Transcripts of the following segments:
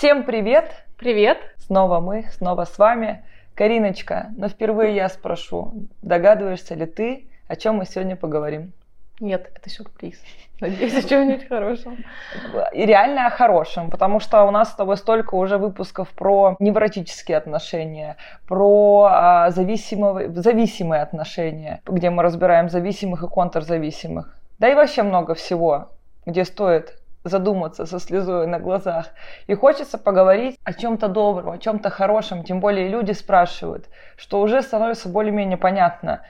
Всем привет! Привет! Снова мы, снова с вами. Кариночка, но впервые я спрошу, догадываешься ли ты, о чем мы сегодня поговорим? Нет, это сюрприз. Надеюсь, о чем-нибудь хорошем. И реально о хорошем, потому что у нас с тобой столько уже выпусков про невротические отношения, про зависимые отношения, где мы разбираем зависимых и контрзависимых. Да и вообще много всего, где стоит задуматься со слезой на глазах. И хочется поговорить о чем-то добром, о чем-то хорошем. Тем более люди спрашивают, что уже становится более-менее понятно,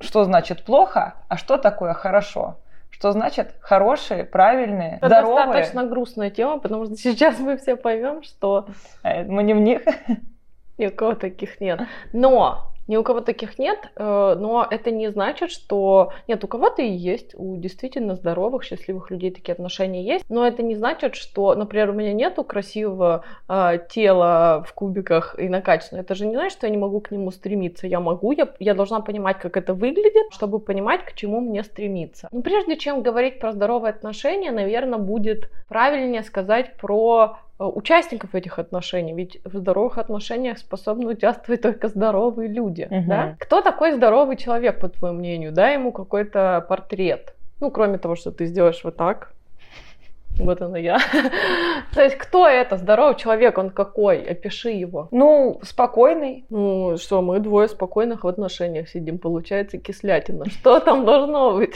что значит плохо, а что такое хорошо. Что значит хорошие, правильные, это здоровые. Это достаточно грустная тема, потому что сейчас мы все поймем, что... Мы не в них. Ни у кого таких нет. Но... Ни у кого таких нет, но это не значит, что... Нет, у кого-то и есть, у действительно здоровых, счастливых людей такие отношения есть, но это не значит, что, например, у меня нету красивого тела в кубиках и накачанного. Это же не значит, что я не могу к нему стремиться. Я могу, я должна понимать, как это выглядит, чтобы понимать, к чему мне стремиться. Но прежде чем говорить про здоровые отношения, наверное, будет правильнее сказать про... участников этих отношений, ведь в здоровых отношениях способны участвовать только здоровые люди. Да? Кто такой здоровый человек, по твоему мнению? Дай ему какой-то портрет. Ну, кроме того, что ты сделаешь вот так. Вот она я. То есть, кто это? Здоровый человек, он какой? Опиши его. Ну, спокойный. Ну, что, мы двое спокойных в отношениях сидим, получается кислятина. Что там должно быть?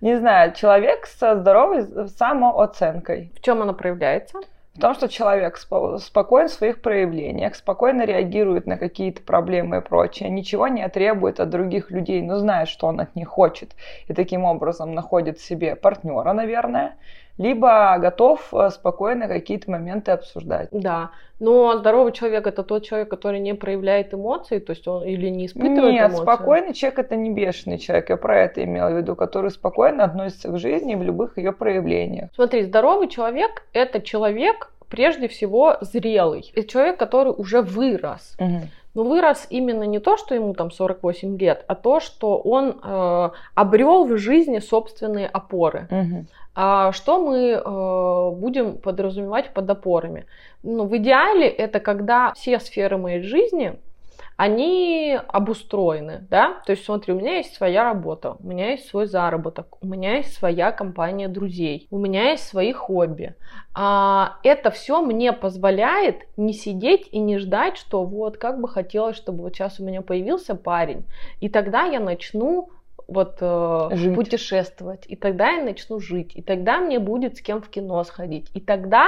Не знаю, человек со здоровой самооценкой. В чем она проявляется? В том, что человек спокоен в своих проявлениях, спокойно реагирует на какие-то проблемы и прочее, ничего не требует от других людей, но знает, что он от них хочет, и таким образом находит себе партнера, наверное, либо готов спокойно какие-то моменты обсуждать. Да, но здоровый человек – это тот человек, который не проявляет эмоций, то есть он или не испытывает эмоций. Нет, спокойный человек – это не бешеный человек, я про это имела в виду, который спокойно относится к жизни в любых ее проявлениях. Смотри, здоровый человек – это человек, прежде всего, зрелый. Это человек, который уже вырос. Угу. Но вырос именно не то, что ему там 48 лет, а то, что он обрел в жизни собственные опоры. Угу. А что мы будем подразумевать под опорами? Ну, в идеале это когда все сферы моей жизни, они обустроены, да? То есть, смотри, у меня есть своя работа, у меня есть свой заработок, у меня есть своя компания друзей, у меня есть свои хобби. Это все мне позволяет не сидеть и не ждать, что вот как бы хотелось, чтобы вот сейчас у меня появился парень, и тогда я начну... вот путешествовать, и тогда я начну жить, и тогда мне будет с кем в кино сходить, и тогда,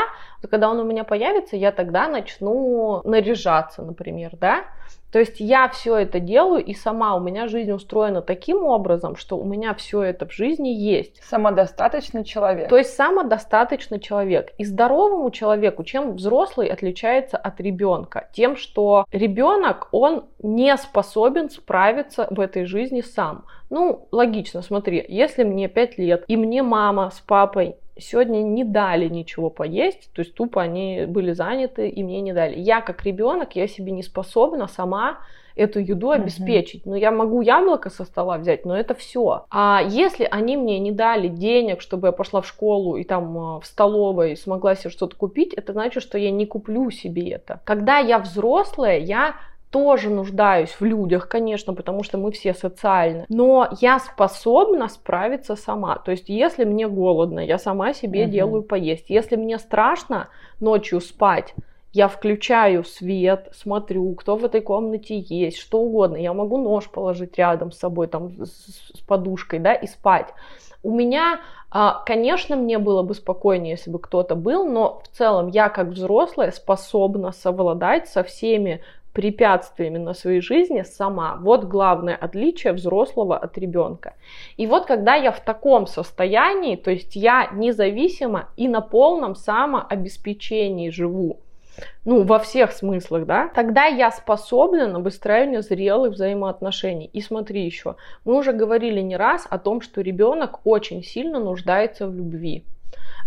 когда он у меня появится, я тогда начну наряжаться, например, да, то есть я все это делаю, и сама у меня жизнь устроена таким образом, что у меня все это в жизни есть. Самодостаточный человек. То есть самодостаточный человек. И здоровому человеку, чем взрослый отличается от ребенка? Тем, что ребенок, он не способен справиться в этой жизни сам. Ну, логично, смотри, если мне 5 лет, и мне мама с папой сегодня не дали ничего поесть, то есть тупо они были заняты, и мне не дали. Я как ребенок, я себе не способна сама эту еду обеспечить. Ну, я могу яблоко со стола взять, но это все. А если они мне не дали денег, чтобы я пошла в школу и там в столовой смогла себе что-то купить, это значит, что я не куплю себе это. Когда я взрослая, я... тоже нуждаюсь в людях, конечно, потому что мы все социальны, но я способна справиться сама. То есть, если мне голодно, я сама себе делаю поесть. Если мне страшно ночью спать, я включаю свет, смотрю, кто в этой комнате есть, что угодно. Я могу нож положить рядом с собой, там, с подушкой, да, и спать. У меня, конечно, мне было бы спокойнее, если бы кто-то был, но в целом я, как взрослая, способна совладать со всеми препятствиями на своей жизни сама. Вот главное отличие взрослого от ребенка. И вот когда я в таком состоянии, то есть я независима и на полном самообеспечении живу, ну, во всех смыслах, да, тогда я способна на выстраивание зрелых взаимоотношений. И смотри еще, мы уже говорили не раз о том, что ребенок очень сильно нуждается в любви.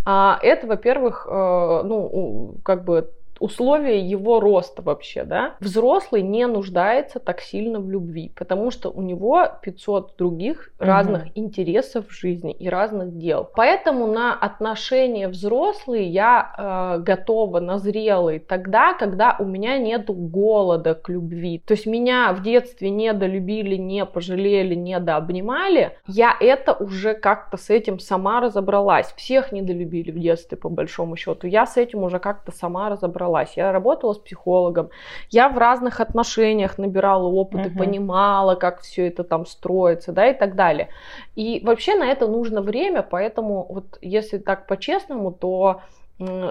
Это, во-первых, ну, как бы условия его роста вообще, да. Взрослый не нуждается так сильно в любви, потому что у него 500 других разных интересов в жизни и разных дел. Поэтому на отношения взрослые я готова, назрелые тогда, когда у меня нет голода к любви. То есть меня в детстве недолюбили, не пожалели, недообнимали. Я это уже как-то с этим сама разобралась. Всех недолюбили в детстве, по большому счету. Я с этим уже как-то сама разобралась. Я работала с психологом. Я в разных отношениях набирала опыт и понимала, как все это там строится, да, и так далее. И вообще на это нужно время, поэтому вот если так по-честному, то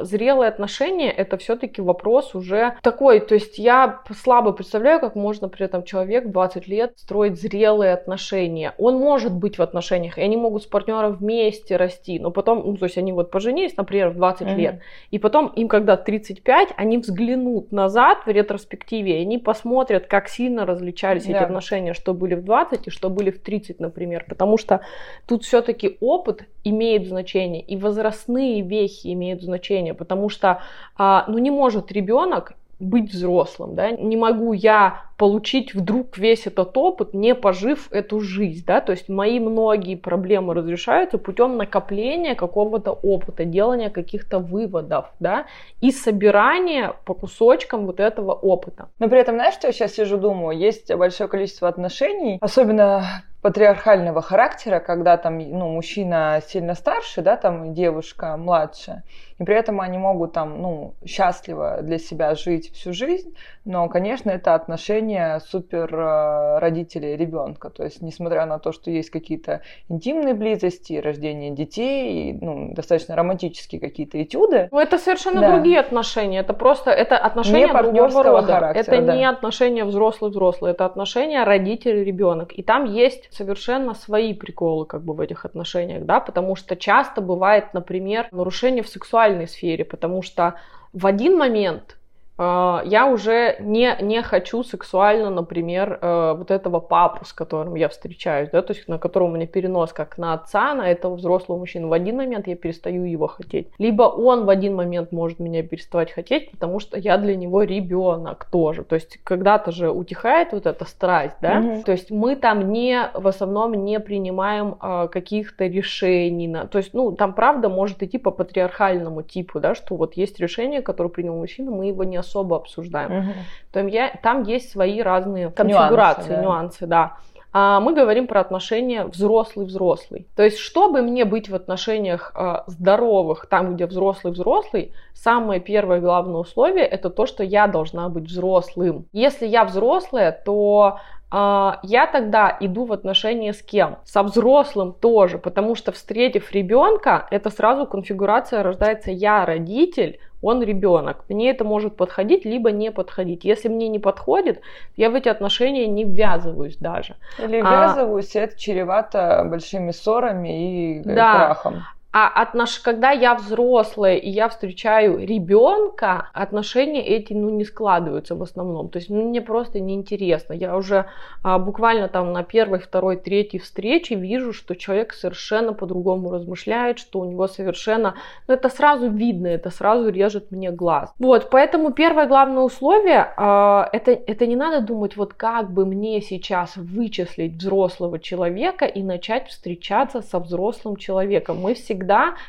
зрелые отношения — это все-таки вопрос уже такой, то есть я слабо представляю, как можно при этом человек 20 лет строить зрелые отношения. Он может быть в отношениях, и они могут с партнером вместе расти, но потом, ну, то есть они вот поженились, например, в 20 лет, и потом им, когда 35, они взглянут назад в ретроспективе, и они посмотрят, как сильно различались эти отношения, что были в 20 и что были в 30, например, потому что тут все-таки опыт имеет значение, и возрастные вехи имеют значение. Потому что ну, не может ребенок быть взрослым, да? Не могу я получить вдруг весь этот опыт, не пожив эту жизнь, да, то есть мои многие проблемы разрешаются путем накопления какого-то опыта, делания каких-то выводов, да, и собирания по кусочкам вот этого опыта. Но при этом, знаешь, что я сейчас сижу, думаю, есть большое количество отношений, особенно патриархального характера, когда там, ну, мужчина сильно старше, да, там девушка младше, и при этом они могут там, ну, счастливо для себя жить всю жизнь, но, конечно, это отношения супер родителей ребенка, то есть, несмотря на то, что есть какие-то интимные близости, рождение детей, и, ну, достаточно романтические какие-то этюды. Ну, это совершенно другие отношения, это просто, это отношения не партнерского рода, это не отношения взрослый-взрослый, это отношения родитель-ребенок, и там есть совершенно свои приколы как бы в этих отношениях, да, потому что часто бывает, например, нарушение в сексуальной сфере, потому что в один момент я уже не хочу сексуально, например, вот этого папу, с которым я встречаюсь, да, то есть на которого у меня перенос как на отца, на этого взрослого мужчину. В один момент я перестаю его хотеть. Либо он в один момент может меня переставать хотеть, потому что я для него ребенок тоже. То есть когда-то же утихает вот эта страсть, да. То есть мы там в основном не принимаем каких-то решений. То есть, ну, там правда может идти по патриархальному типу, да, что вот есть решение, которое принял мужчина, мы его не особо обсуждаем. Там есть свои разные конфигурации, нюансы, да. А мы говорим про отношения взрослый-взрослый. То есть, чтобы мне быть в отношениях здоровых, там, где взрослый-взрослый, самое первое главное условие — это то, что я должна быть взрослым. Если я взрослая, то я тогда иду в отношения с кем? Со взрослым тоже, потому что, встретив ребенка, это сразу конфигурация рождается: я родитель, он ребенок. Мне это может подходить, либо не подходить. Если мне не подходит, я в эти отношения не ввязываюсь даже. Или ввязываюсь, это чревато большими ссорами и крахом. Когда я взрослая и я встречаю ребенка, отношения эти, ну, не складываются в основном. То есть, ну, мне просто неинтересно. Я уже буквально там на первой, второй, третьей встрече вижу, что человек совершенно по-другому размышляет, что у него совершенно... Ну, это сразу видно, это сразу режет мне глаз. Вот, поэтому первое главное условие, это не надо думать, вот как бы мне сейчас вычислить взрослого человека и начать встречаться со взрослым человеком. Мы всегда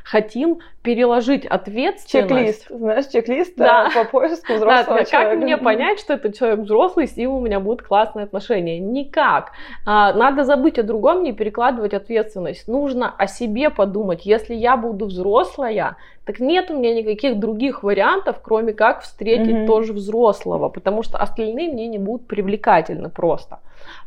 хотим переложить ответственность. Чек-лист, знаешь, чек-лист, да, по поиску взрослого человека. Как мне понять, что этот человек взрослый, с ним у меня будут классные отношения? Никак. Надо забыть о другом, не перекладывать ответственность. Нужно о себе подумать. Если я буду взрослая, так нет у меня никаких других вариантов, кроме как встретить тоже взрослого, потому что остальные мне не будут привлекательны просто.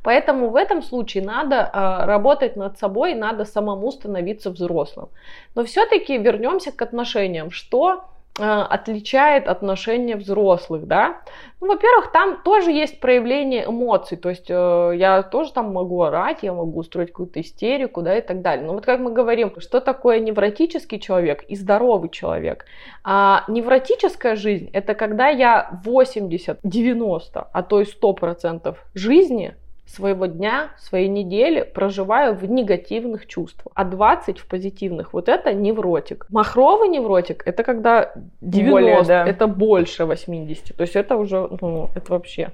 Поэтому в этом случае надо работать над собой, надо самому становиться взрослым. Но все-таки вернемся к отношениям. Что отличает отношения взрослых, да? Ну, во-первых, там тоже есть проявление эмоций, то есть я тоже там могу орать, я могу устроить какую-то истерику, да, и так далее. Но вот как мы говорим, что такое невротический человек и здоровый человек? Невротическая жизнь — это когда я 80, 90, а то и 100% жизни своего дня, своей недели проживаю в негативных чувствах, а 20 в позитивных. Вот это невротик. Махровый невротик – это когда 90, более, да, это больше 80. То есть это уже, ну, это вообще.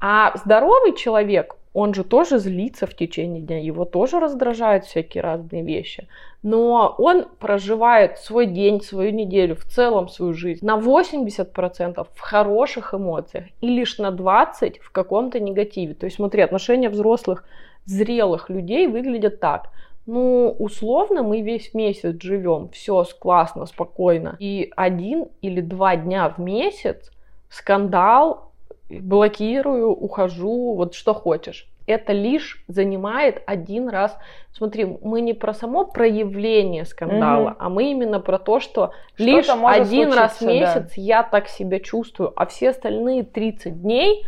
А здоровый человек, он же тоже злится в течение дня, его тоже раздражают всякие разные вещи. Но он проживает свой день, свою неделю, в целом свою жизнь на 80% в хороших эмоциях и лишь на 20% в каком-то негативе. То есть смотри, отношения взрослых, зрелых людей выглядят так. Ну, условно, мы весь месяц живем, все классно, спокойно. И 1 или 2 дня в месяц скандал, блокирую, ухожу, вот что хочешь. Это лишь занимает 1 раз. Смотри, мы не про само проявление скандала, а мы именно про то, что что-то лишь 1 раз в месяц, да, я так себя чувствую, а все остальные 30 дней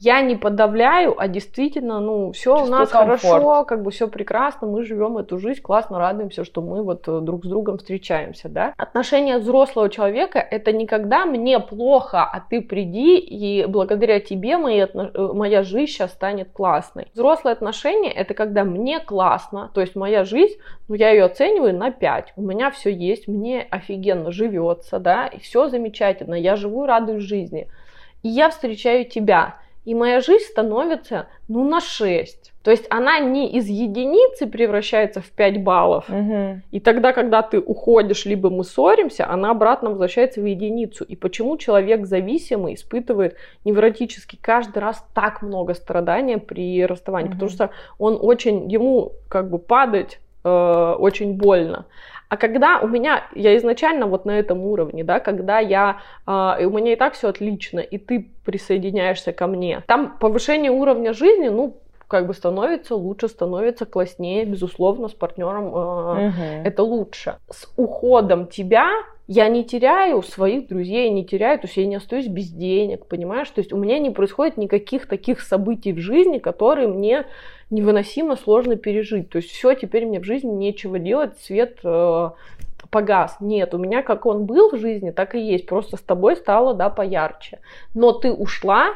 я не подавляю, а действительно, ну, все у нас комфорт, хорошо, как бы все прекрасно, мы живем эту жизнь, классно, радуемся, что мы вот друг с другом встречаемся, да. Отношение взрослого человека — это не когда мне плохо, а ты приди, и благодаря тебе моя жизнь сейчас станет классной. Взрослые отношения — это когда мне классно, то есть моя жизнь, ну, я ее оцениваю на 5, у меня все есть, мне офигенно живется, да, и все замечательно, я живу и радуюсь жизни, и я встречаю тебя. И моя жизнь становится, ну, на 6. То есть она не из единицы превращается в 5 баллов. И тогда, когда ты уходишь, либо мы ссоримся, она обратно возвращается в единицу. И почему человек зависимый испытывает невротически каждый раз так много страдания при расставании? Потому что он очень, ему как бы падать очень больно. А когда у меня, я изначально вот на этом уровне, да, когда я, у меня и так все отлично, и ты присоединяешься ко мне, там повышение уровня жизни, ну, как бы становится лучше, становится класснее, безусловно, с партнером это лучше. С уходом тебя я не теряю своих друзей, не теряю, то есть я не остаюсь без денег, понимаешь? То есть у меня не происходит никаких таких событий в жизни, которые мне невыносимо сложно пережить. То есть все, теперь мне в жизни нечего делать, свет погас. Нет, у меня как он был в жизни, так и есть. Просто с тобой стало, да, поярче. Но ты ушла,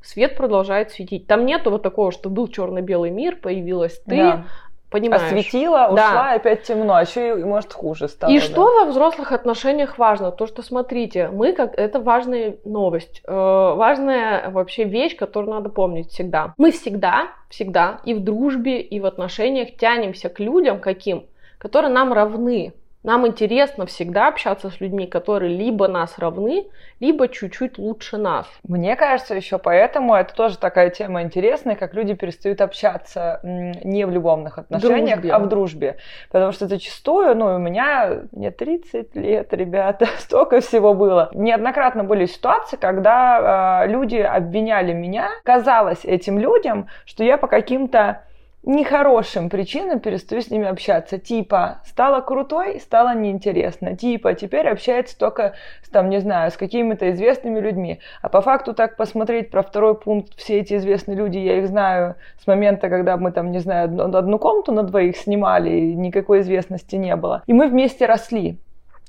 свет продолжает светить. Там нету вот такого, что был черно-белый мир, появилась ты, да, понимаешь? Осветила, ушла, да, опять темно, а еще, может, хуже стало. И да, что во взрослых отношениях важно? То, что, смотрите, мы как... Это важная новость, важная вообще вещь, которую надо помнить всегда. Мы всегда, всегда и в дружбе, и в отношениях тянемся к людям каким, которые нам равны. Нам интересно всегда общаться с людьми, которые либо нас равны, либо чуть-чуть лучше нас. Мне кажется, еще поэтому это тоже такая тема интересная, как люди перестают общаться не в любовных отношениях, а в дружбе. Потому что зачастую, ну, у меня, мне 30 лет, ребята, столько всего было. Неоднократно были ситуации, когда люди обвиняли меня. Казалось этим людям, что я по каким-то нехорошим причинам перестаю с ними общаться. Типа, стала крутой, стала неинтересно. Типа, теперь общается только с, там, не знаю, с какими-то известными людьми. А по факту так посмотреть про второй пункт, все эти известные люди, я их знаю с момента, когда мы там, не знаю, одну комнату на 2 снимали, и никакой известности не было. И мы вместе росли.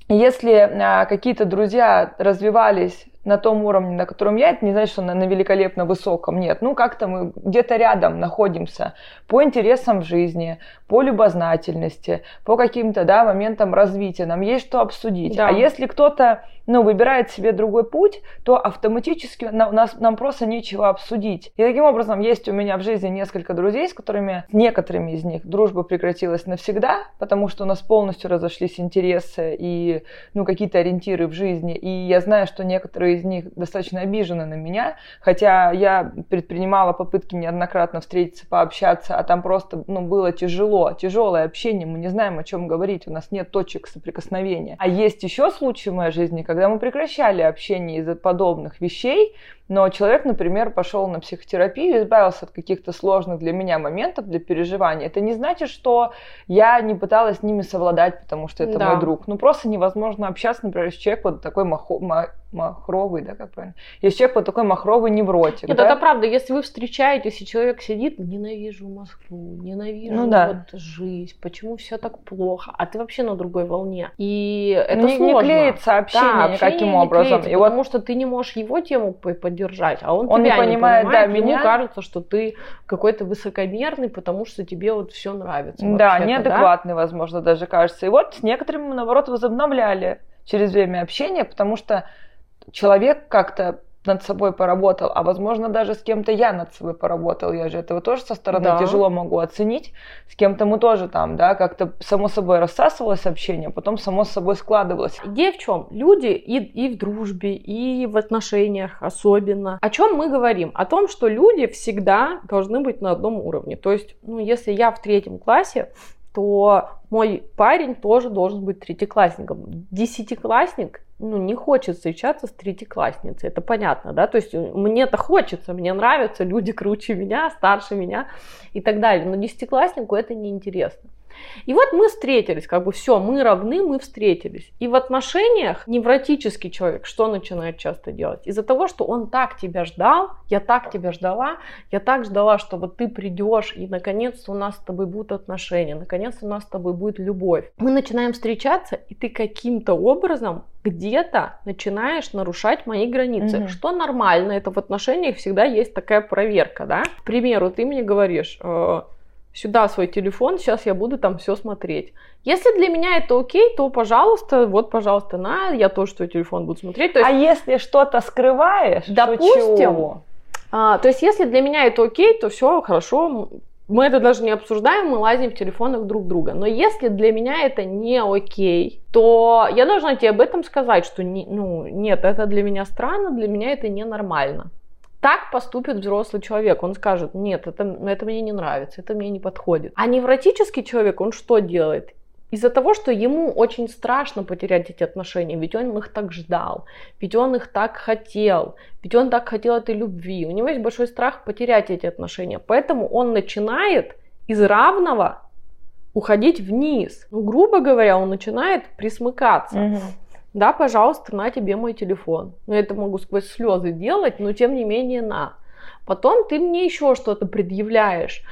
Если какие-то друзья развивались на том уровне, на котором я, это не значит, что на великолепно высоком, нет. Ну, как-то мы где-то рядом находимся по интересам в жизни, по любознательности, по каким-то, да, моментам развития. Нам есть что обсудить. Да. А если кто-то, ну, выбирает себе другой путь, то автоматически нам просто нечего обсудить. И таким образом есть у меня в жизни несколько друзей, с которыми, некоторыми из них, дружба прекратилась навсегда, потому что у нас полностью разошлись интересы и, ну, какие-то ориентиры в жизни. И я знаю, что некоторые из них достаточно обижены на меня, хотя я предпринимала попытки неоднократно встретиться, пообщаться, а там просто, ну, было тяжело, тяжелое общение, мы не знаем, о чем говорить, у нас нет точек соприкосновения. А есть еще случаи в моей жизни, когда мы прекращали общение из-за подобных вещей, но человек, например, пошел на психотерапию, избавился от каких-то сложных для меня моментов, для переживания. Это не значит, что я не пыталась с ними совладать, потому что это, да, мой друг. Ну, просто невозможно общаться, например, с человеком вот такой махровый, да, как правильно? Если человек вот такой махровый невротик. Нет, да? Это правда. Если вы встречаетесь, и человек сидит, ненавижу Москву, ненавижу, ну, да, вот жизнь, почему все так плохо, а ты вообще на другой волне. И это сложно. Не клеится общение, да, общение никаким образом. Клеится, и потому вот... что ты не можешь его тему поддержать, поддержать, а он тебя не понимает, да, ему кажется, что ты какой-то высокомерный, потому что тебе вот все нравится. Да, неадекватный, да? Возможно, даже кажется. И вот с некоторыми, наоборот, возобновляли через время общения, потому что человек как-то над собой поработал, а возможно даже с кем-то я над собой поработал, я же этого тоже со стороны тяжело могу оценить, с кем-то мы тоже там, да, как-то само собой рассасывалось общение, потом само собой складывалось. Идея в чем? Люди и в дружбе, и в отношениях особенно. О чем мы говорим? О том, что люди всегда должны быть на одном уровне, то есть, ну, если я в третьем классе, то мой парень тоже должен быть третьеклассником. Десятиклассник, ну, не хочет встречаться с третьеклассницей, это понятно, да, то есть мне-то хочется, мне нравятся люди круче меня, старше меня и так далее, но десятикласснику это неинтересно. И вот мы встретились, как бы все, мы равны, мы встретились. И в отношениях невротический человек что начинает часто делать? Из-за того, что он так тебя ждал, я так тебя ждала, я так ждала, что вот ты придешь, и наконец-то у нас с тобой будут отношения, наконец-то у нас с тобой будет любовь. Мы начинаем встречаться, и ты каким-то образом где-то начинаешь нарушать мои границы. Угу. Что нормально, это в отношениях всегда есть такая проверка, да? К примеру, ты мне говоришь... сюда свой телефон, сейчас я буду там все смотреть. Если для меня это окей, то, пожалуйста, вот, пожалуйста, на, я тоже твой телефон буду смотреть. То есть, а если что-то скрываешь, допустим, то есть если для меня это окей, то все хорошо, мы это даже не обсуждаем, мы лазим в телефонах друг друга. Но если для меня это не окей, то я должна тебе об этом сказать, что ну, нет, это для меня странно, для меня это ненормально. Так поступит взрослый человек, он скажет, нет, это мне не нравится, это мне не подходит. А невротический человек, он что делает? Из-за того, что ему очень страшно потерять эти отношения, ведь он их так ждал, ведь он их так хотел, ведь он так хотел этой любви, у него есть большой страх потерять эти отношения, поэтому он начинает из равного уходить вниз. Ну, грубо говоря, он начинает присмыкаться. Угу. Да, пожалуйста, на тебе мой телефон. Ну, это могу сквозь слезы делать, но тем не менее на. Потом ты мне еще что-то предъявляешь.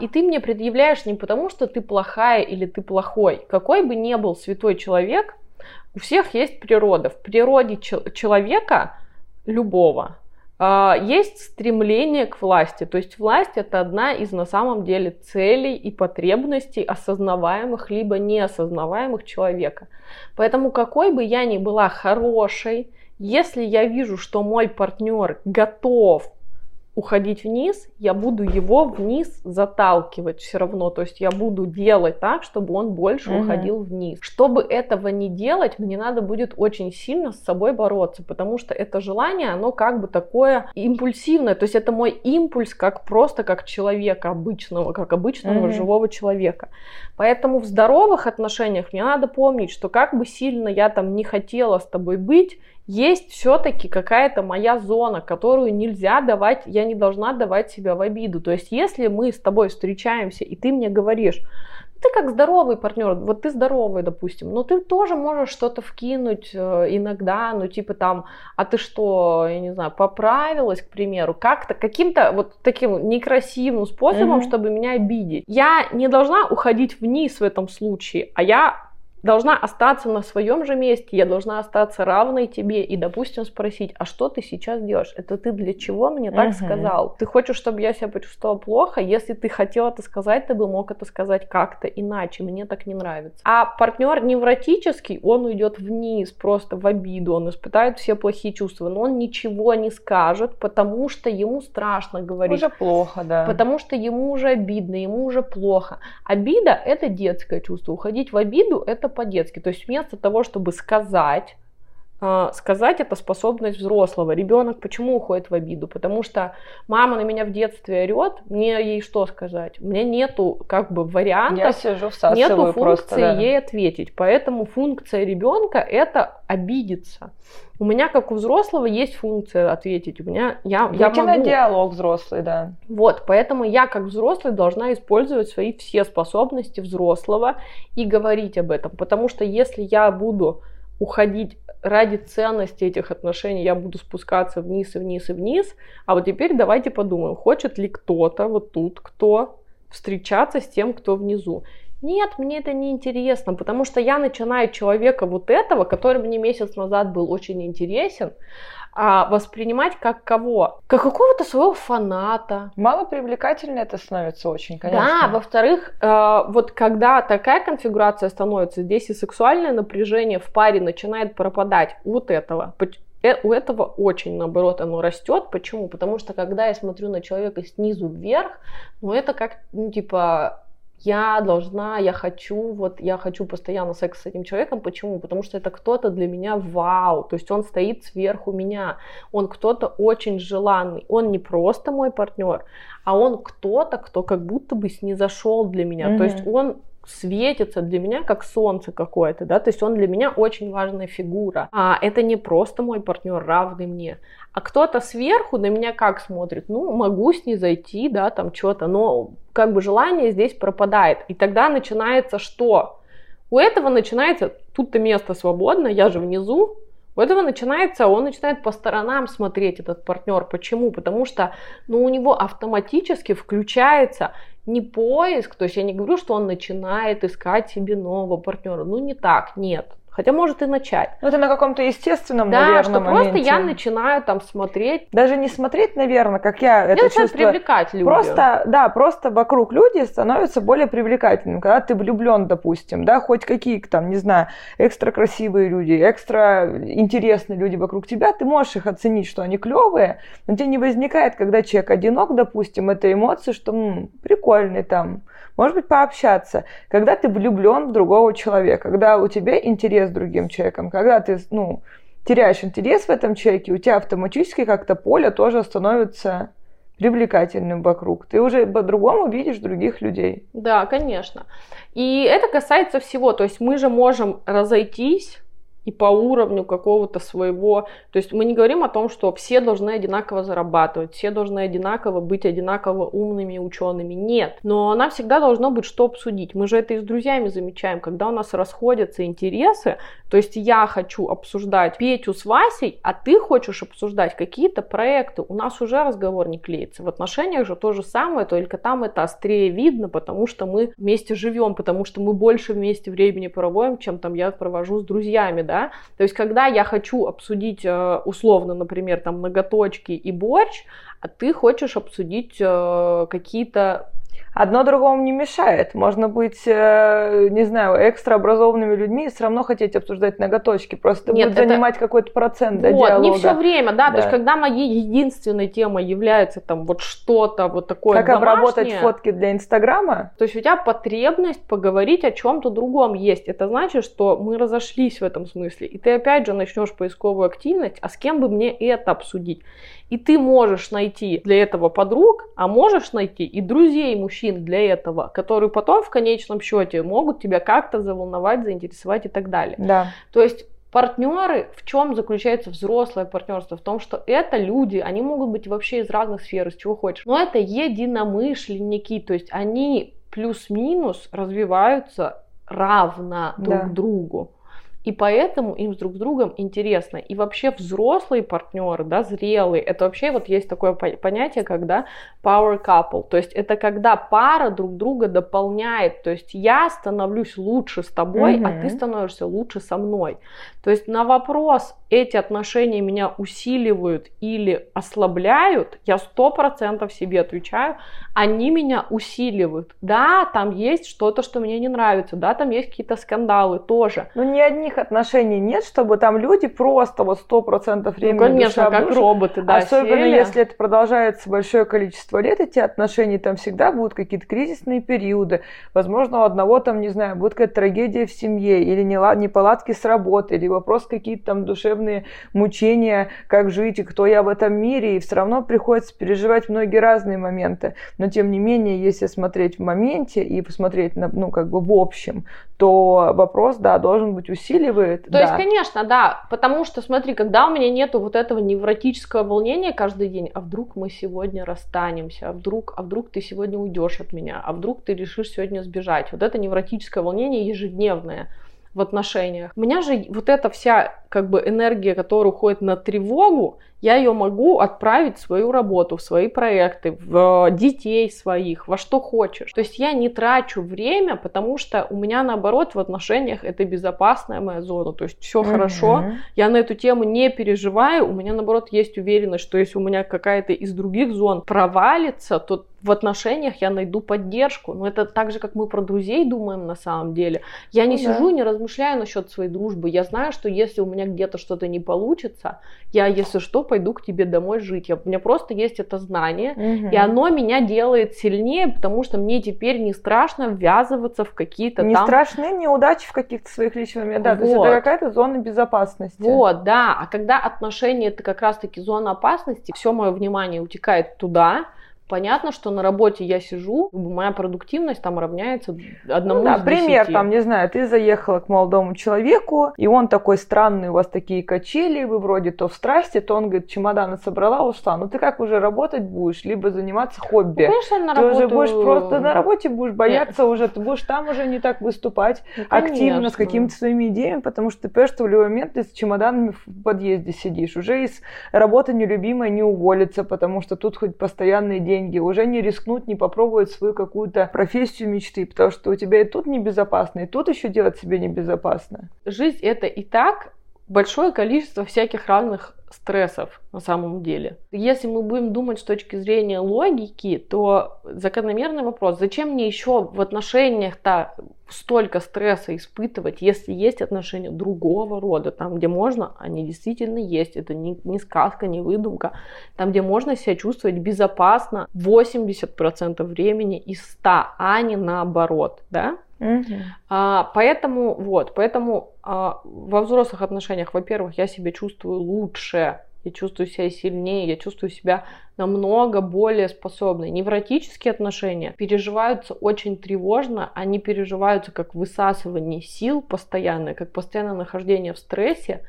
И ты мне предъявляешь не потому, что ты плохая или ты плохой. Какой бы ни был святой человек, у всех есть природа. В природе человека, любого, есть стремление к власти. То есть власть — это одна из на самом деле целей и потребностей осознаваемых либо неосознаваемых человека. Поэтому какой бы я ни была хорошей, если я вижу, что мой партнер готов уходить вниз, я буду его вниз заталкивать все равно. То есть я буду делать так, чтобы он больше уходил вниз. Чтобы этого не делать, мне надо будет очень сильно с собой бороться, потому что это желание, оно как бы такое импульсивное. То есть это мой импульс как просто как человека обычного, как обычного живого человека. Поэтому в здоровых отношениях мне надо помнить, что как бы сильно я там не хотела с тобой быть, есть все-таки какая-то моя зона, которую нельзя давать, я не должна давать себя в обиду. То есть если мы с тобой встречаемся, и ты мне говоришь, ты как здоровый партнер, вот ты здоровый, допустим, но ты тоже можешь что-то вкинуть иногда, ну типа там, а ты что, я не знаю, поправилась, к примеру, как-то, каким-то вот таким некрасивым способом, чтобы меня обидеть. Я не должна уходить вниз в этом случае, а я... должна остаться на своем же месте, я должна остаться равной тебе и, допустим, спросить, а что ты сейчас делаешь? Это ты для чего мне так сказал? Ты хочешь, чтобы я себя почувствовала плохо? Если ты хотел это сказать, ты бы мог это сказать как-то иначе, мне так не нравится. А партнер невротический, он уйдет вниз, просто в обиду, он испытает все плохие чувства, но он ничего не скажет, потому что ему страшно говорить. Уже плохо, да. Потому что ему уже обидно, ему уже плохо. Обида – это детское чувство, уходить в обиду – это по-детски. То есть вместо того, чтобы сказать это способность взрослого. Ребенок почему уходит в обиду? Потому что мама на меня в детстве орет, мне ей что сказать? Мне нету как бы вариантов, я сижу, нету функции просто, да, ей ответить. Поэтому функция ребенка — это обидеться. У меня, как у взрослого, есть функция ответить. У меня я могу. Это диалог взрослый, да. Вот, поэтому я, как взрослый, должна использовать свои все способности взрослого и говорить об этом. Потому что если я буду уходить ради ценности этих отношений, я буду спускаться вниз и вниз и вниз, а вот теперь давайте подумаем, хочет ли кто-то вот тут, кто встречаться с тем, кто внизу. Нет, мне это не интересно, потому что я начинаю человека вот этого, который мне месяц назад был очень интересен, а воспринимать как кого? Как какого-то своего фаната. Мало привлекательно это становится очень, конечно. Да, во-вторых, вот когда такая конфигурация становится, здесь и сексуальное напряжение в паре начинает пропадать вот этого. У этого очень, наоборот, оно растет. Почему? Потому что когда я смотрю на человека снизу вверх, ну это как, ну типа... Я должна, я хочу, вот я хочу постоянно секс с этим человеком. Почему? Потому что это кто-то для меня вау. То есть он стоит сверху меня. Он кто-то очень желанный. Он не просто мой партнер, а он кто-то, кто как будто бы снизошел для меня. Mm-hmm. То есть он светится для меня как солнце какое-то, да, то есть он для меня очень важная фигура. А это не просто мой партнер, равный мне, а кто-то сверху на меня как смотрит, ну, могу с ней зайти, да, там что-то, но как бы желание здесь пропадает. И тогда начинается что? У этого начинается, тут-то место свободно, я же внизу, у этого начинается, он начинает по сторонам смотреть, этот партнер. Почему? Потому что, ну, у него автоматически включается не поиск, то есть я не говорю, что он начинает искать себе нового партнера, ну не так, нет. Хотя может и начать. Ну это на каком-то естественном, да, наверное, что моменте. Просто я начинаю там смотреть. Даже не смотреть, наверное, как я это чувствую. Привлекать люди. Просто, да, просто вокруг люди становятся более привлекательными. Когда ты влюблен, допустим, да, хоть какие там, не знаю, экстра красивые люди, экстра интересные люди вокруг тебя, ты можешь их оценить, что они клевые, но тебе не возникает, когда человек одинок, допустим, этой эмоции, что прикольный там, может быть, пообщаться. Когда ты влюблен в другого человека, когда у тебя интерес с другим человеком, когда ты, ну, теряешь интерес в этом человеке, у тебя автоматически как-то поле тоже становится привлекательным вокруг. Ты уже по-другому видишь других людей. Да, конечно. И это касается всего. То есть мы же можем разойтись и по уровню какого-то своего... То есть мы не говорим о том, что все должны одинаково зарабатывать, все должны одинаково быть одинаково умными и учеными. Нет. Но нам всегда должно быть что обсудить. Мы же это и с друзьями замечаем, когда у нас расходятся интересы. То есть я хочу обсуждать Петю с Васей, а ты хочешь обсуждать какие-то проекты. У нас уже разговор не клеится. В отношениях же то же самое, только там это острее видно, потому что мы вместе живем, потому что мы больше вместе времени проводим, чем там я провожу с друзьями, да. То есть, когда я хочу обсудить условно, например, там ноготочки и борщ, а ты хочешь обсудить какие-то... Одно другому не мешает. Можно быть, не знаю, экстраобразованными людьми и все равно хотеть обсуждать ноготочки. Просто нет, будет это... занимать какой-то процент, да, вот, диалога. Не все время, да. То есть, когда моей единственной темой является там вот что-то вот такое как домашнее. Как обработать фотки для Инстаграма. То есть, у тебя потребность поговорить о чем-то другом есть. Это значит, что мы разошлись в этом смысле. И ты опять же начнешь поисковую активность, а с кем бы мне это обсудить? И ты можешь найти для этого подруг, а можешь найти и друзей мужчин для этого, которые потом в конечном счете могут тебя как-то заволновать, заинтересовать и так далее. Да. То есть партнеры, в чем заключается взрослое партнерство? В том, что это люди, они могут быть вообще из разных сфер, из чего хочешь. Но это единомышленники, то есть они плюс-минус развиваются равно друг другу. И поэтому им друг с другом интересно. И вообще взрослые партнеры, да, зрелые, это вообще вот есть такое понятие, когда power couple. То есть это когда пара друг друга дополняет. То есть я становлюсь лучше с тобой, а ты становишься лучше со мной. То есть на вопрос, эти отношения меня усиливают или ослабляют, я 100% себе отвечаю, они меня усиливают. Да, там есть что-то, что мне не нравится, да, там есть какие-то скандалы тоже. Но ни одних отношений нет, чтобы там люди просто вот 100% времени, ну, конечно, душа как душа, роботы, да, особенно сели. Если это продолжается большое количество лет, эти отношения, там всегда будут какие-то кризисные периоды, возможно, у одного там, не знаю, будет какая-то трагедия в семье, или неполадки с работы, или вопрос какие-то там душевные мучения, как жить и кто я в этом мире, и все равно приходится переживать многие разные моменты, но тем не менее, если смотреть в моменте и посмотреть, ну, как бы в общем, то вопрос, да, должен быть усиливает. То есть, конечно, да, потому что, смотри, когда у меня нету вот этого невротического волнения каждый день, а вдруг мы сегодня расстанемся, а вдруг ты сегодня уйдешь от меня, а вдруг ты решишь сегодня сбежать. Вот это невротическое волнение ежедневное. в отношениях. У меня же вот эта вся как бы энергия, которая уходит на тревогу, я ее могу отправить в свою работу, в свои проекты, в детей своих, во что хочешь. То есть я не трачу время, потому что у меня наоборот в отношениях это безопасная моя зона. То есть все хорошо, я на эту тему не переживаю, у меня наоборот есть уверенность, что если у меня какая-то из других зон провалится, то в отношениях я найду поддержку. Но это так же, как мы про друзей думаем на самом деле. Я не сижу, не размышляю насчет своей дружбы. Я знаю, что если у меня где-то что-то не получится, я, если что, пойду к тебе домой жить. У меня просто есть это знание, и оно меня делает сильнее, потому что мне теперь не страшно ввязываться в какие-то не там... Не страшны неудачи в каких-то своих личных моментах. Вот. Да, то есть это какая-то зона безопасности. Вот, да. А когда отношения — это как раз-таки зона опасности, все мое внимание утекает туда. Понятно, что на работе я сижу, моя продуктивность там равняется 1 из 10. Пример, там, не знаю, ты заехала к молодому человеку, и он такой странный, у вас такие качели, вы вроде то в страсти, то он говорит, чемоданы собрала, ушла. Ну ты как уже работать будешь, либо заниматься хобби? Ну, конечно, на работу... Ты уже будешь просто на работе будешь бояться уже, ты будешь там уже не так выступать активно с какими-то своими идеями, потому что ты понимаешь, что в любой момент ты с чемоданами в подъезде сидишь. Уже из работы нелюбимой не уволиться, потому что тут хоть постоянные деньги, уже не рискнуть, не попробовать свою какую-то профессию мечты, потому что у тебя и тут небезопасно, и тут еще делать себе небезопасно. Жизнь — это и так большое количество всяких разных стрессов на самом деле. Если мы будем думать с точки зрения логики, то закономерный вопрос, зачем мне еще в отношениях-то столько стресса испытывать, если есть отношения другого рода, там, где можно, они действительно есть, это не сказка, не выдумка, там, где можно себя чувствовать безопасно 80% времени из 100, а не наоборот, да? Поэтому вот, во взрослых отношениях, во-первых, я себя чувствую лучше, я чувствую себя сильнее, я чувствую себя намного более способной. Невротические отношения переживаются очень тревожно, они переживаются как высасывание сил постоянное, как постоянное нахождение в стрессе,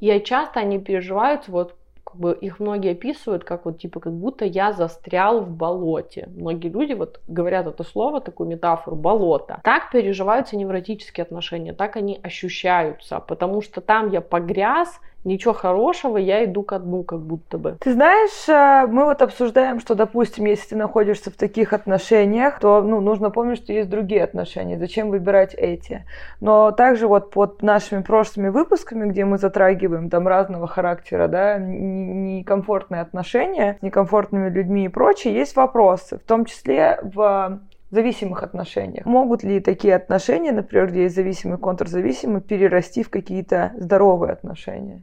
и часто они переживаются вот как бы их многие описывают, как вот типа как будто я застрял в болоте. Многие люди вот говорят это слово, такую метафору, болото. Так переживаются невротические отношения, так они ощущаются, потому что там я погряз, ничего хорошего, я иду ко дну как будто бы. Ты знаешь, мы вот обсуждаем, что, допустим, если ты находишься в таких отношениях, то нужно помнить, что есть другие отношения, зачем выбирать эти. Но также вот под нашими прошлыми выпусками, где мы затрагиваем там разного характера, да, некомфортные отношения с некомфортными людьми и прочее, есть вопросы, в том числе в... зависимых отношениях. Могут ли такие отношения, например, где есть зависимый, контрзависимый, перерасти в какие-то здоровые отношения?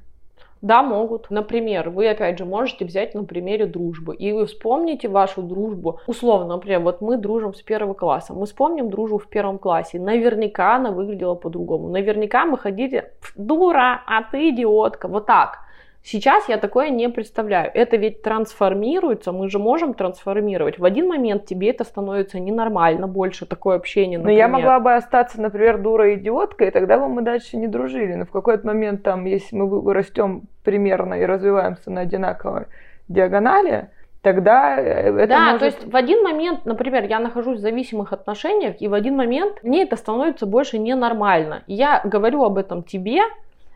Да, могут. Например, вы, опять же, можете взять на примере дружбы. И вы вспомните вашу дружбу. Условно, например, вот мы дружим с 1 класса. Мы вспомним дружбу в 1 классе. Наверняка она выглядела по-другому. Наверняка мы ходили, дура, а ты идиотка. Вот так. Сейчас я такое не представляю. Это ведь трансформируется, мы же можем трансформировать. В один момент тебе это становится ненормально больше, такое общение, например. Но я могла бы остаться, например, дурой-идиоткой, и тогда бы мы дальше не дружили. Но в какой-то момент, там, если мы вырастем примерно и развиваемся на одинаковой диагонали, тогда это да, может... то есть в один момент, например, я нахожусь в зависимых отношениях, и в один момент мне это становится больше ненормально. Я говорю об этом тебе,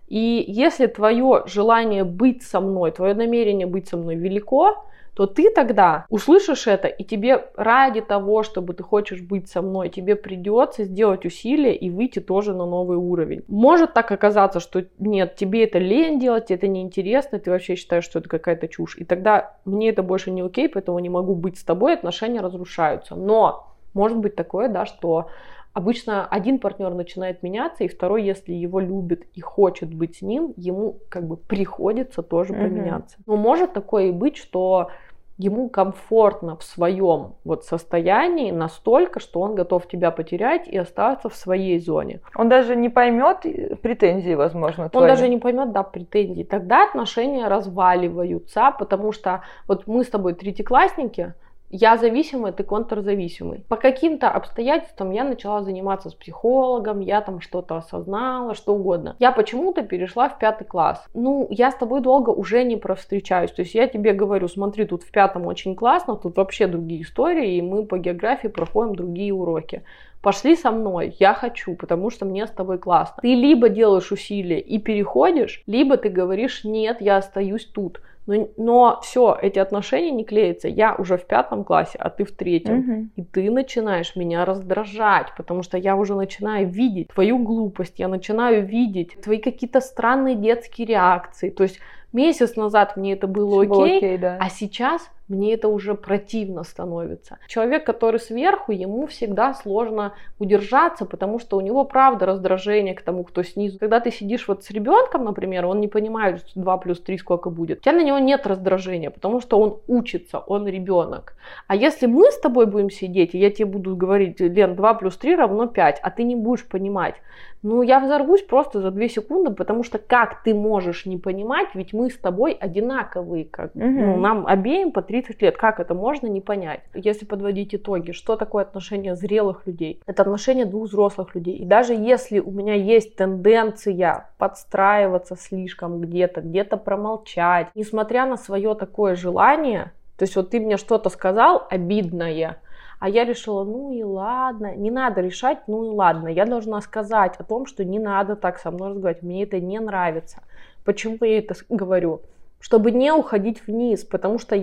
и если твое желание быть со мной, твое намерение быть со мной велико, то ты тогда услышишь это, и тебе ради того, чтобы ты хочешь быть со мной, тебе придется сделать усилия и выйти тоже на новый уровень. Может так оказаться, что нет, тебе это лень делать, тебе это неинтересно, ты вообще считаешь, что это какая-то чушь. И тогда мне это больше не окей, поэтому не могу быть с тобой, отношения разрушаются. Но может быть такое, да, что... Обычно один партнер начинает меняться, и второй, если его любит и хочет быть с ним, ему как бы приходится тоже поменяться. Но может такое и быть, что ему комфортно в своем вот состоянии настолько, что он готов тебя потерять и остаться в своей зоне. Он даже не поймет претензии, возможно, твои. Он даже не поймет, да, претензий. Тогда отношения разваливаются, потому что вот мы с тобой третьеклассники, я зависимый, ты контрзависимый. По каким-то обстоятельствам я начала заниматься с психологом, я там что-то осознала, что угодно. Я почему-то перешла в 5 класс. Я с тобой долго уже не провстречаюсь. То есть я тебе говорю, смотри, тут в 5 очень классно, тут вообще другие истории, и мы по географии проходим другие уроки. пошли со мной, я хочу, потому что мне с тобой классно. Ты либо делаешь усилия и переходишь, либо ты говоришь, нет, я остаюсь тут. Но все, эти отношения не клеятся. Я уже в 5 классе, а ты в 3. Угу. И ты начинаешь меня раздражать, потому что я уже начинаю видеть твою глупость, я начинаю видеть твои какие-то странные детские реакции. То есть месяц назад мне это было окей, да. А сейчас мне это уже противно становится. Человек, который сверху, ему всегда сложно удержаться, потому что у него, правда, раздражение к тому, кто снизу. Когда ты сидишь вот с ребенком, например, он не понимает, что 2 + 3 сколько будет. У тебя на него нет раздражения, потому что он учится, он ребенок. А если мы с тобой будем сидеть, и я тебе буду говорить, Лен, 2 + 3 равно 5, а ты не будешь понимать. Ну, я взорвусь просто за 2 секунды, потому что как ты можешь не понимать, ведь мы с тобой одинаковые, как, ну, нам обеим по 30 лет, как это можно не понять? Если подводить итоги, что такое отношение зрелых людей? Это отношение 2 взрослых людей. И даже если у меня есть тенденция подстраиваться слишком где-то промолчать, несмотря на свое такое желание, то есть вот ты мне что-то сказал обидное, а я решила, ну и ладно, не надо решать, ну и ладно. Я должна сказать о том, что не надо так со мной разговаривать, мне это не нравится. Почему я это говорю? Чтобы не уходить вниз, потому что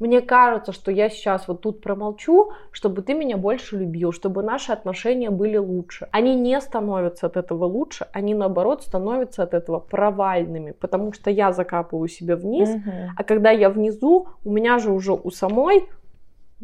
мне кажется, что я сейчас вот тут промолчу, чтобы ты меня больше любил, чтобы наши отношения были лучше. Они не становятся от этого лучше, они наоборот становятся от этого провальными, потому что я закапываю себя вниз, а когда я внизу, у меня же уже у самой...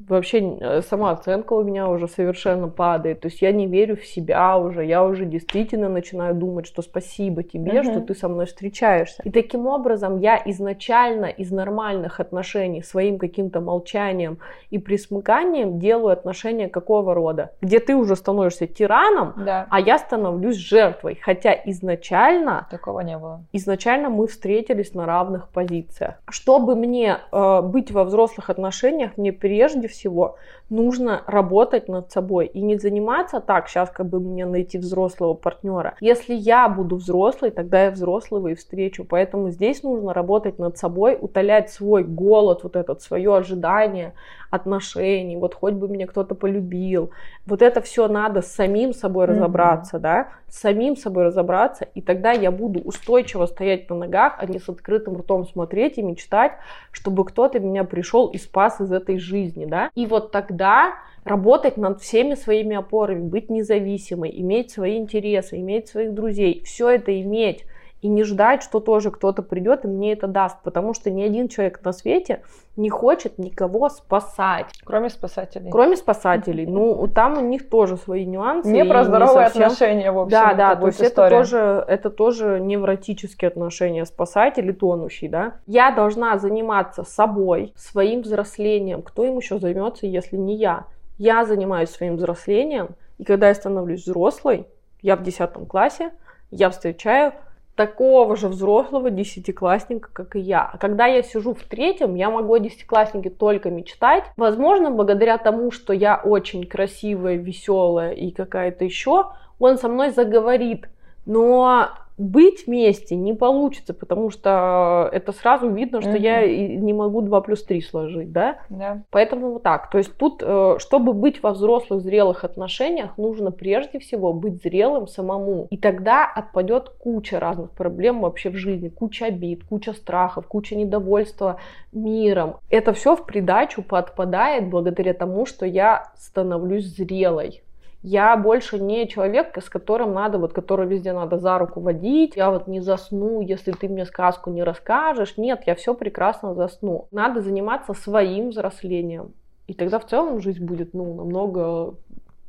Вообще самооценка у меня уже совершенно падает, то есть я не верю в себя уже, я уже действительно начинаю думать, что спасибо тебе, что ты со мной встречаешься. И таким образом я изначально из нормальных отношений своим каким-то молчанием и присмыканием делаю отношения какого рода? Где ты уже становишься тираном, да. А я становлюсь жертвой, хотя изначально... Такого не было. Изначально мы встретились на равных позициях. Чтобы мне быть во взрослых отношениях, мне прежде всего нужно работать над собой и не заниматься так, сейчас как бы мне найти взрослого партнера. Если я буду взрослой, тогда я взрослого и встречу. Поэтому здесь нужно работать над собой, утолять свой голод, вот этот, свое ожидание отношений, вот хоть бы меня кто-то полюбил. Вот это все надо с самим собой разобраться, да, с самим собой разобраться, и тогда я буду устойчиво стоять на ногах, а не с открытым ртом смотреть и мечтать, чтобы кто-то меня пришел и спас из этой жизни, да. И вот тогда работать над всеми своими опорами, быть независимой, иметь свои интересы, иметь своих друзей, все это иметь и не ждать, что тоже кто-то придет и мне это даст, потому что ни один человек на свете не хочет никого спасать. Кроме спасателей. Кроме спасателей. Ну, там у них тоже свои нюансы. Не про здоровые отношения, в общем. Да, да, то есть это тоже невротические отношения, спасатель и тонущий, да. Я должна заниматься собой, своим взрослением. Кто им еще займется, если не я? Я занимаюсь своим взрослением, и когда я становлюсь взрослой, я в 10 классе, я встречаю такого же взрослого 10-классника, как и я. А когда я сижу в 3, я могу о 10-класснике только мечтать. Возможно, благодаря тому, что я очень красивая, веселая и какая-то еще, он со мной заговорит. Но быть вместе не получится, потому что это сразу видно, что я не могу 2 + 3 сложить, да? Да. Поэтому вот так. То есть тут, чтобы быть во взрослых, зрелых отношениях, нужно прежде всего быть зрелым самому. И тогда отпадет куча разных проблем вообще в жизни. Куча обид, куча страхов, куча недовольства миром. Это все в придачу подпадает благодаря тому, что я становлюсь зрелой. Я больше не человек, с которым надо, вот, который везде надо за руку водить. Я вот не засну, если ты мне сказку не расскажешь. Нет, я все прекрасно засну. Надо заниматься своим взрослением. И тогда в целом жизнь будет, ну, намного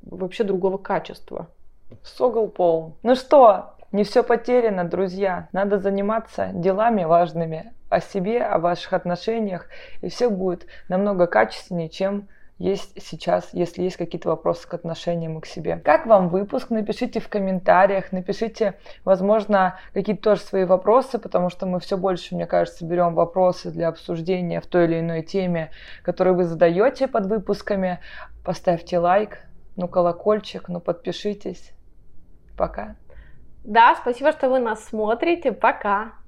вообще другого качества. Согл пол. Ну что, не все потеряно, друзья. Надо заниматься делами важными о себе, о ваших отношениях. И все будет намного качественнее, чем есть сейчас, если есть какие-то вопросы к отношениям и к себе. Как вам выпуск? Напишите в комментариях, напишите, возможно, какие-то тоже свои вопросы, потому что мы все больше, мне кажется, берем вопросы для обсуждения в той или иной теме, которые вы задаете под выпусками. Поставьте лайк, ну колокольчик, ну подпишитесь. Пока. Да, спасибо, что вы нас смотрите. Пока.